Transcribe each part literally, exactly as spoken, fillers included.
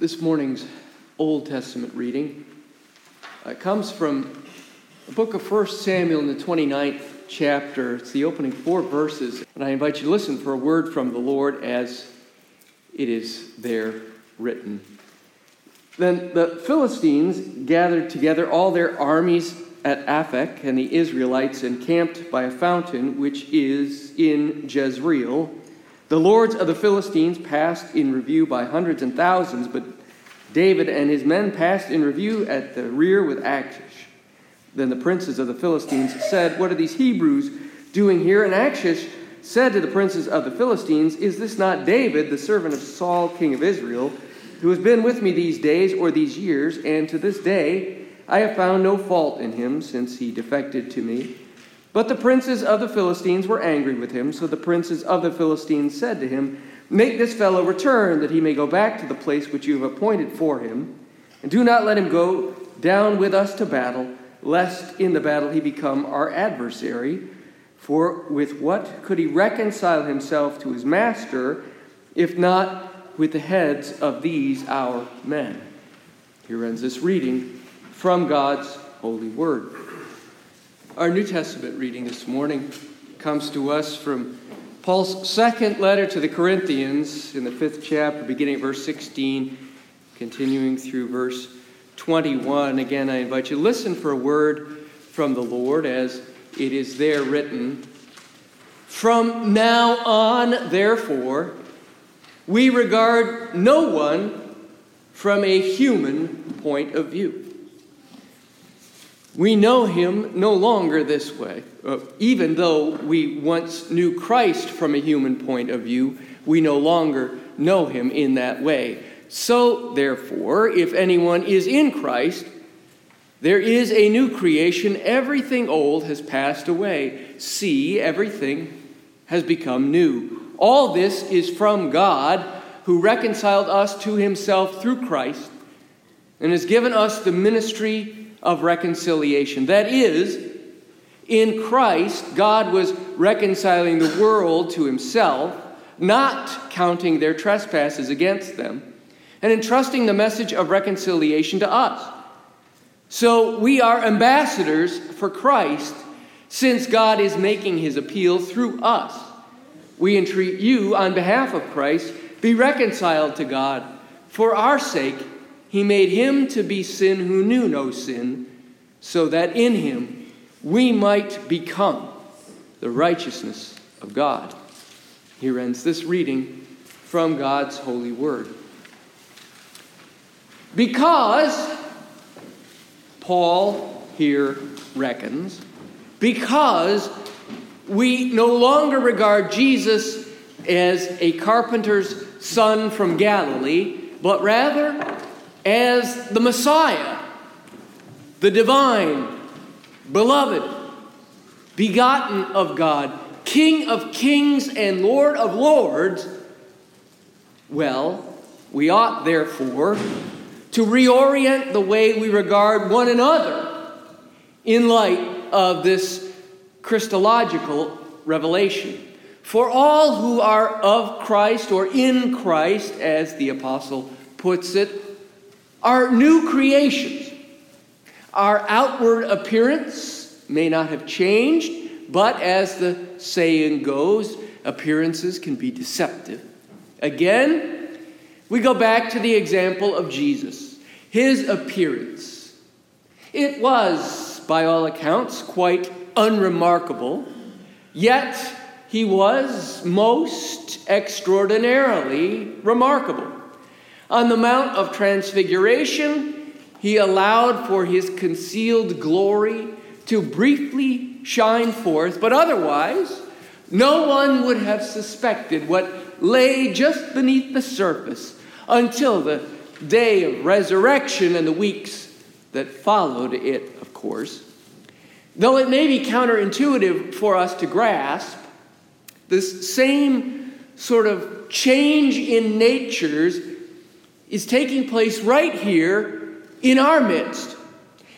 This morning's Old Testament reading uh, comes from the book of First Samuel in the twenty-ninth chapter. It's the opening four verses, and I invite you to listen for a word from the Lord as it is there written. Then the Philistines gathered together all their armies at Aphek, and the Israelites encamped by a fountain which is in Jezreel. The lords of the Philistines passed in review by hundreds and thousands, but David and his men passed in review at the rear with Achish. Then the princes of the Philistines said, "What are these Hebrews doing here?" And Achish said to the princes of the Philistines, "Is this not David, the servant of Saul, king of Israel, who has been with me these days or these years? And to this day I have found no fault in him since he defected to me." But the princes of the Philistines were angry with him, so the princes of the Philistines said to him, "Make this fellow return, that he may go back to the place which you have appointed for him, and do not let him go down with us to battle, lest in the battle he become our adversary. For with what could he reconcile himself to his master, if not with the heads of these our men?" Here ends this reading from God's holy word. Our New Testament reading this morning comes to us from Paul's second letter to the Corinthians in the fifth chapter, beginning at verse sixteen, continuing through verse twenty-one. Again, I invite you to listen for a word from the Lord as it is there written. "From now on, therefore, we regard no one from a human point of view. We know him no longer this way. Even though we once knew Christ from a human point of view, we no longer know him in that way. So, therefore, if anyone is in Christ, there is a new creation. Everything old has passed away. See, everything has become new. All this is from God, who reconciled us to himself through Christ and has given us the ministry of reconciliation. That is, in Christ, God was reconciling the world to himself, not counting their trespasses against them, and entrusting the message of reconciliation to us. So we are ambassadors for Christ, since God is making his appeal through us. We entreat you, on behalf of Christ, be reconciled to God. For our sake, he made him to be sin who knew no sin, so that in him we might become the righteousness of God." Here ends this reading from God's holy word. Because Paul here reckons, because we no longer regard Jesus as a carpenter's son from Galilee, but rather as the Messiah, the divine, beloved, begotten of God, King of kings and Lord of lords, well, we ought therefore to reorient the way we regard one another in light of this Christological revelation. For all who are of Christ or in Christ, as the apostle puts it, our new creations. Our outward appearance may not have changed, but as the saying goes, appearances can be deceptive. Again, we go back to the example of Jesus, his appearance. It was, by all accounts, quite unremarkable, yet he was most extraordinarily remarkable. On the Mount of Transfiguration, he allowed for his concealed glory to briefly shine forth, but otherwise, no one would have suspected what lay just beneath the surface until the day of resurrection and the weeks that followed it, of course. Though it may be counterintuitive for us to grasp, this same sort of change in natures is taking place right here in our midst,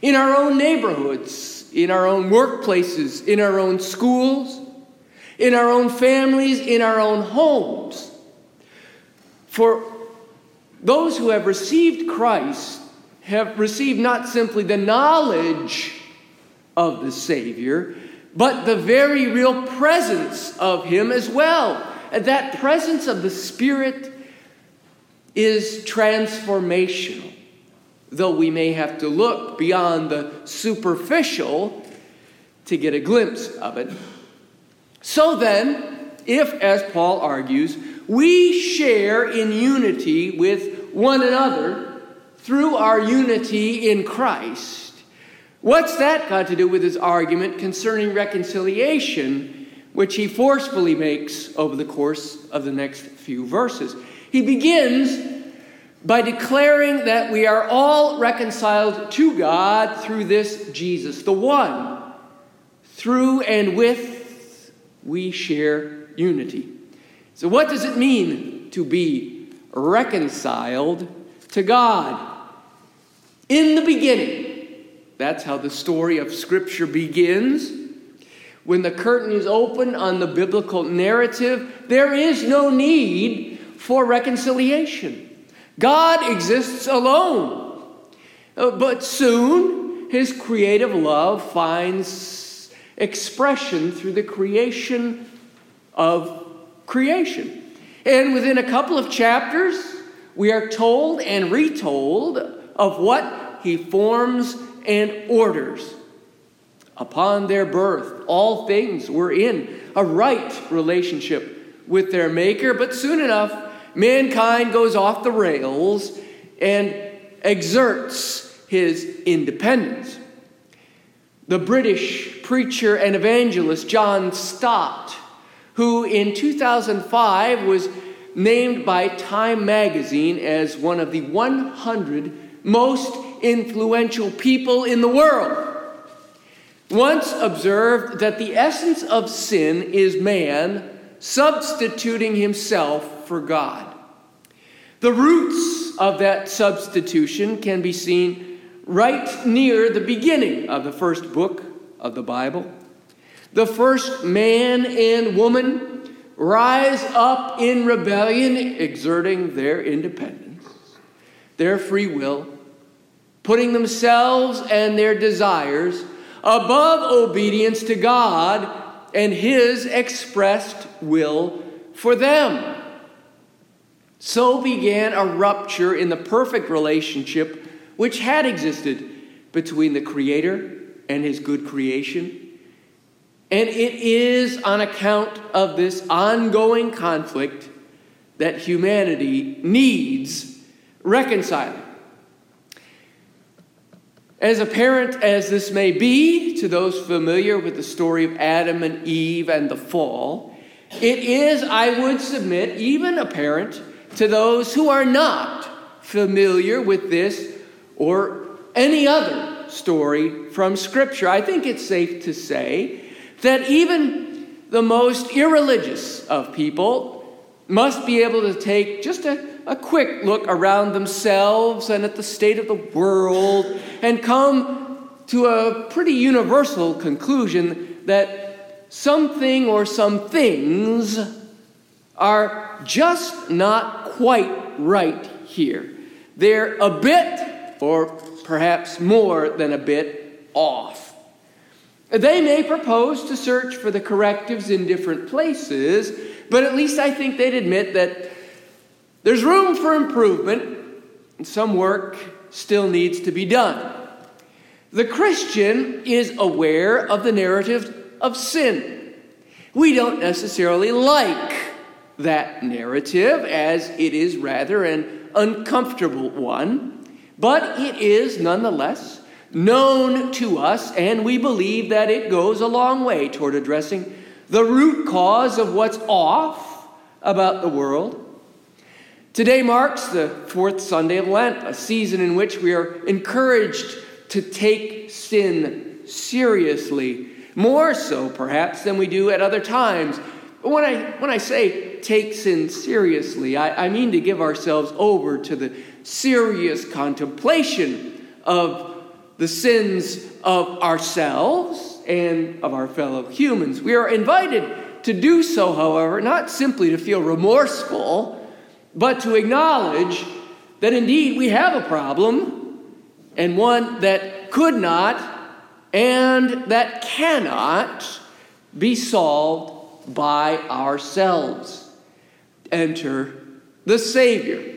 in our own neighborhoods, in our own workplaces, in our own schools, in our own families, in our own homes. For Those who have received Christ have received not simply the knowledge of the Savior, but the very real presence of Him as well. And that presence of the Spirit is transformational. Though we may have to look beyond the superficial to get a glimpse of it. So then, if, as Paul argues, we share in unity with one another through our unity in Christ, what's that got to do with his argument concerning reconciliation, which he forcefully makes over the course of the next few verses? He begins by declaring that we are all reconciled to God through this Jesus, the one, through and with we share unity. So what does it mean to be reconciled to God? In the beginning, that's how the story of Scripture begins. When the curtain is open on the biblical narrative, there is no need for reconciliation. God exists alone, uh, but soon His creative love finds expression through the creation of creation. And within a couple of chapters, we are told and retold of what He forms and orders. Upon their birth, all things were in a right relationship with their Maker, but soon enough, mankind goes off the rails and exerts his independence. The British preacher and evangelist John Stott, who in two thousand five was named by Time magazine as one of the one hundred most influential people in the world, once observed that the essence of sin is man substituting himself for God. The roots of that substitution can be seen right near the beginning of the first book of the Bible. The first man and woman rise up in rebellion, exerting their independence, their free will, putting themselves and their desires above obedience to God and His expressed will for them. So began a rupture in the perfect relationship which had existed between the Creator and His good creation. And it is on account of this ongoing conflict that humanity needs reconciling. As apparent as this may be to those familiar with the story of Adam and Eve and the fall, it is, I would submit, even apparent to those who are not familiar with this or any other story from Scripture. I think it's safe to say that even the most irreligious of people must be able to take just a, a quick look around themselves and at the state of the world and come to a pretty universal conclusion that something or some things are just not quite right here. They're a bit, or perhaps more than a bit, off. They may propose to search for the correctives in different places, but at least I think they'd admit that there's room for improvement, and some work still needs to be done. The Christian is aware of the narrative of sin. We don't necessarily like that narrative, as it is rather an uncomfortable one, but it is nonetheless known to us, and we believe that it goes a long way toward addressing the root cause of what's off about the world. Today marks the fourth Sunday of Lent, a season in which we are encouraged to take sin seriously, more so perhaps than we do at other times. But when I, when I say take sin seriously, I, I mean to give ourselves over to the serious contemplation of the sins of ourselves and of our fellow humans. We are invited to do so, however, not simply to feel remorseful, but to acknowledge that indeed we have a problem, and one that could not and that cannot be solved by ourselves. Enter the Savior.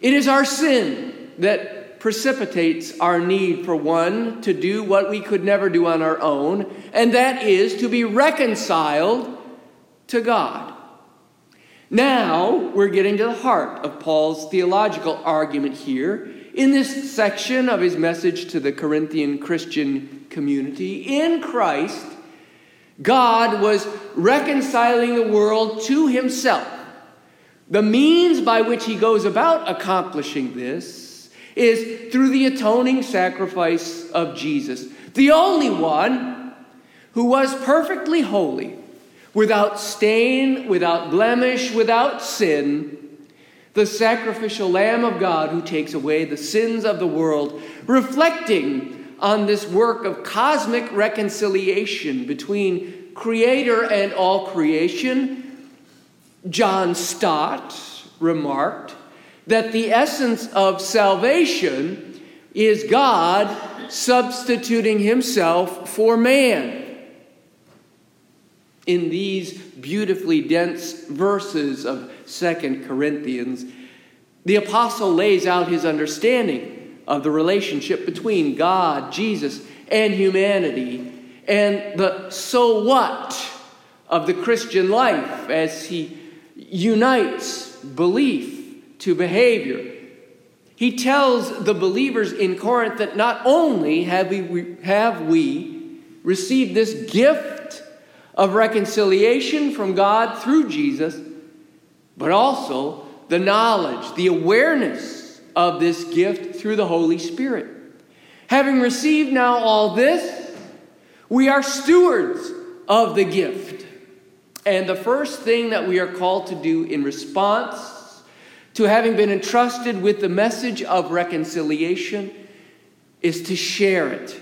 It is our sin that precipitates our need for one to do what we could never do on our own, and that is to be reconciled to God. Now we're getting to the heart of Paul's theological argument here in this section of his message to the Corinthian Christian community. In Christ, God was reconciling the world to himself. The means by which he goes about accomplishing this is through the atoning sacrifice of Jesus, the only one who was perfectly holy, without stain, without blemish, without sin, the sacrificial Lamb of God who takes away the sins of the world, reflecting on this work of cosmic reconciliation between Creator and all creation. John Stott remarked that the essence of salvation is God substituting himself for man. In these beautifully dense verses of Second Corinthians, the apostle lays out his understanding of the relationship between God, Jesus, and humanity, and the so what of the Christian life as he unites belief to behavior. He tells the believers in Corinth that not only have we, have we received this gift of reconciliation from God through Jesus, but also the knowledge, the awareness of this gift through the Holy Spirit. Having received now all this, we are stewards of the gift. And the first thing that we are called to do in response to having been entrusted with the message of reconciliation is to share it.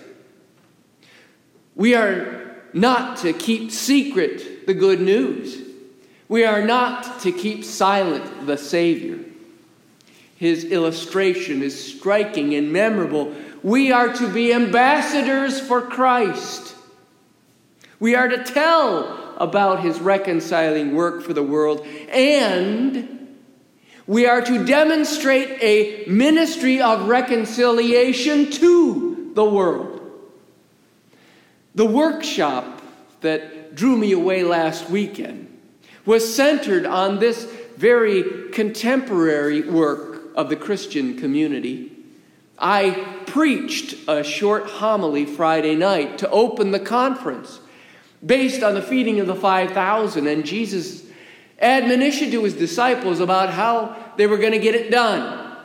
We are not to keep secret the good news. We are not to keep silent the Savior. His illustration is striking and memorable. We are to be ambassadors for Christ. We are to tell about his reconciling work for the world, and we are to demonstrate a ministry of reconciliation to the world. The workshop that drew me away last weekend was centered on this very contemporary work of the Christian community. I preached a short homily Friday night to open the conference based on the feeding of the five thousand and Jesus' admonition to his disciples about how they were going to get it done.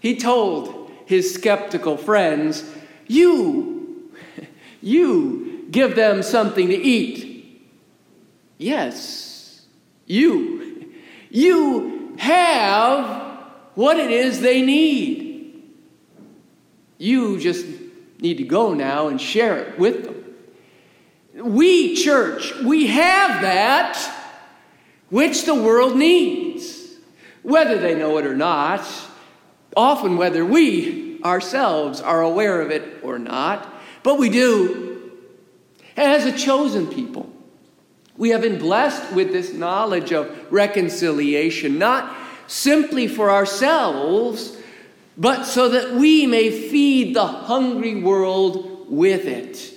He told his skeptical friends, you, you give them something to eat. Yes. You, you have what it is they need. You just need to go now and share it with them. We, church, we have that which the world needs, whether they know it or not, often whether we ourselves are aware of it or not, but we do. As a chosen people, we have been blessed with this knowledge of reconciliation, not simply for ourselves, but so that we may feed the hungry world with it.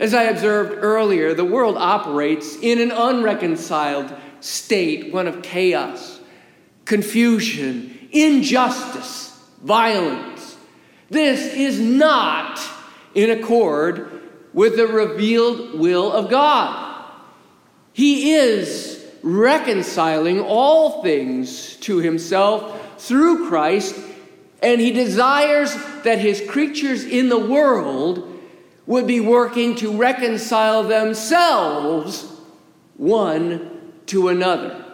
As I observed earlier, the world operates in an unreconciled state, one of chaos, confusion, injustice, violence. This is not in accord with the revealed will of God. He is reconciling all things to himself through Christ, and he desires that his creatures in the world would be working to reconcile themselves one to another.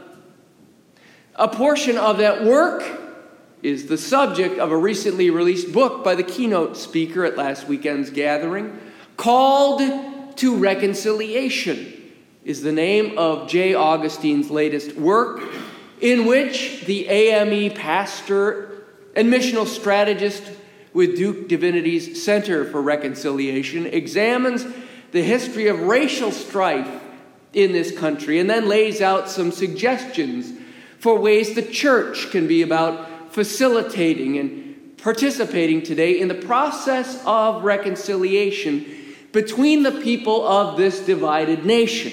A portion of that work is the subject of a recently released book by the keynote speaker at last weekend's gathering, Called to Reconciliation, is the name of J. Augustine's latest work. in which the A M E pastor and missional strategist with Duke Divinity's Center for Reconciliation examines the history of racial strife in this country and then lays out some suggestions for ways the church can be about facilitating and participating today in the process of reconciliation between the people of this divided nation.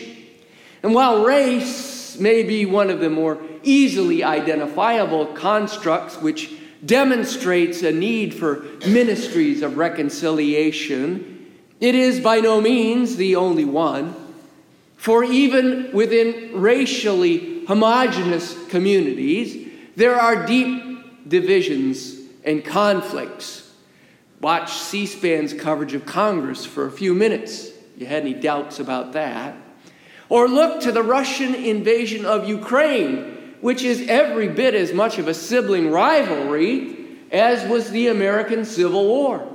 And while race may be one of the more easily identifiable constructs which demonstrates a need for ministries of reconciliation, it is by no means the only one. For even within racially homogeneous communities, there are deep divisions and conflicts. Watch C-SPAN's coverage of Congress for a few minutes, if you had any doubts about that. Or look to the Russian invasion of Ukraine, which is every bit as much of a sibling rivalry as was the American Civil War.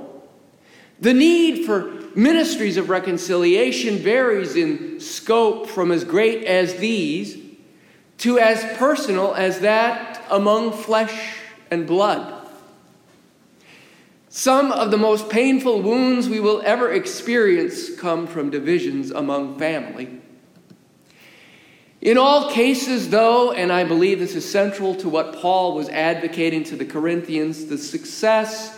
The need for ministries of reconciliation varies in scope from as great as these to as personal as that among flesh and blood. Some of the most painful wounds we will ever experience come from divisions among family. In all cases, though, and I believe this is central to what Paul was advocating to the Corinthians, the success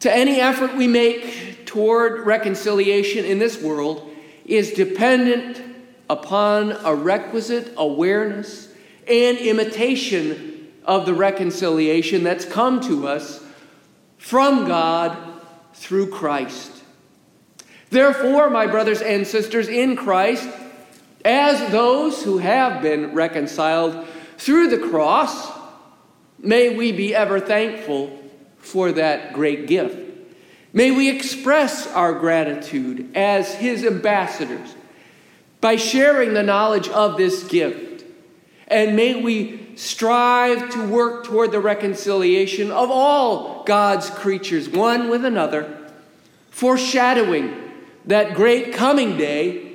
to any effort we make toward reconciliation in this world is dependent upon a requisite awareness and imitation of the reconciliation that's come to us from God through Christ. Therefore, my brothers and sisters in Christ, as those who have been reconciled through the cross, may we be ever thankful for that great gift. May we express our gratitude as his ambassadors by sharing the knowledge of this gift. And may we strive to work toward the reconciliation of all God's creatures, one with another, foreshadowing that great coming day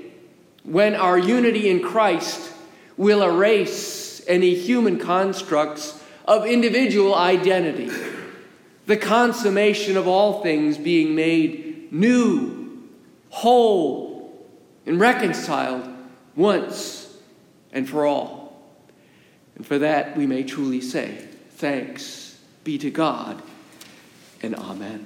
when our unity in Christ will erase any human constructs of individual identity. The consummation of all things being made new, whole, and reconciled once and for all. And for that we may truly say, thanks be to God, and amen.